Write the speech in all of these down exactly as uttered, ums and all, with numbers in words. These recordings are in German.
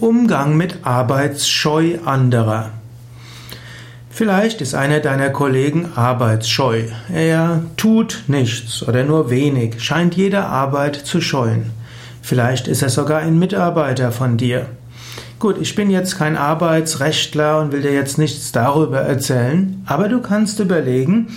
Umgang mit Arbeitsscheu anderer. Vielleicht ist einer deiner Kollegen arbeitsscheu. Er tut nichts oder nur wenig, scheint jede Arbeit zu scheuen. Vielleicht ist er sogar ein Mitarbeiter von dir. Gut, ich bin jetzt kein Arbeitsrechtler und will dir jetzt nichts darüber erzählen, aber du kannst überlegen,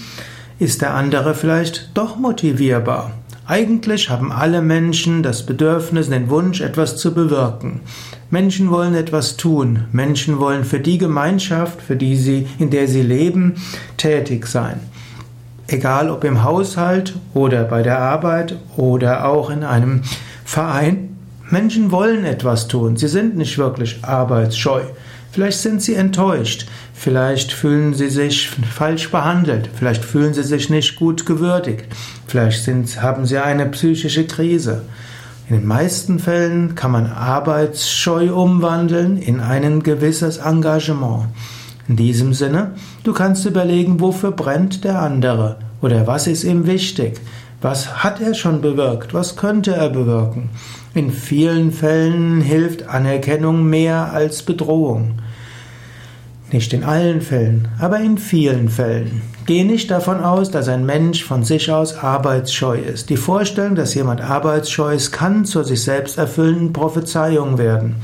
ist der andere vielleicht doch motivierbar? Eigentlich haben alle Menschen das Bedürfnis, den Wunsch, etwas zu bewirken. Menschen wollen etwas tun. Menschen wollen für die Gemeinschaft, für die sie, in der sie leben, tätig sein. Egal ob im Haushalt oder bei der Arbeit oder auch in einem Verein. Menschen wollen etwas tun. Sie sind nicht wirklich arbeitsscheu. Vielleicht sind sie enttäuscht, vielleicht fühlen sie sich falsch behandelt, vielleicht fühlen sie sich nicht gut gewürdigt, vielleicht sind, haben sie eine psychische Krise. In den meisten Fällen kann man Arbeitsscheu umwandeln in ein gewisses Engagement. In diesem Sinne, du kannst überlegen, wofür brennt der andere oder was ist ihm wichtig, was hat er schon bewirkt, was könnte er bewirken. In vielen Fällen hilft Anerkennung mehr als Bedrohung. Nicht in allen Fällen, aber in vielen Fällen. Geh nicht davon aus, dass ein Mensch von sich aus arbeitsscheu ist. Die Vorstellung, dass jemand arbeitsscheu ist, kann zur sich selbst erfüllenden Prophezeiung werden.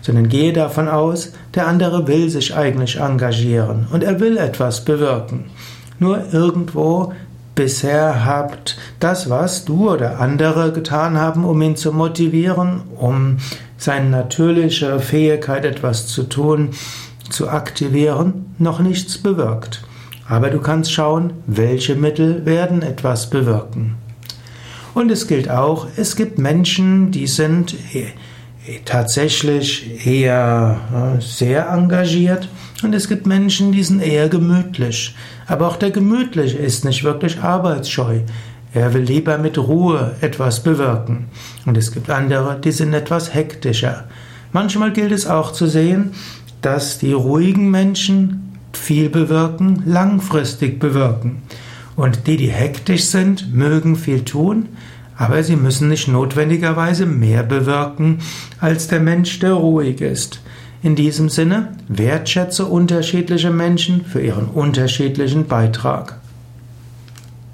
Sondern gehe davon aus, der andere will sich eigentlich engagieren und er will etwas bewirken. Nur irgendwo bisher habt das, was du oder andere getan haben, um ihn zu motivieren, um seine natürliche Fähigkeit, etwas zu tun, zu aktivieren, noch nichts bewirkt. Aber du kannst schauen, welche Mittel werden etwas bewirken. Und es gilt auch, es gibt Menschen, die sind tatsächlich eher sehr engagiert und es gibt Menschen, die sind eher gemütlich. Aber auch der Gemütliche ist nicht wirklich arbeitsscheu. Er will lieber mit Ruhe etwas bewirken. Und es gibt andere, die sind etwas hektischer. Manchmal gilt es auch zu sehen, dass die ruhigen Menschen viel bewirken, langfristig bewirken. Und die, die hektisch sind, mögen viel tun, aber sie müssen nicht notwendigerweise mehr bewirken, als der Mensch, der ruhig ist. In diesem Sinne, wertschätze unterschiedliche Menschen für ihren unterschiedlichen Beitrag.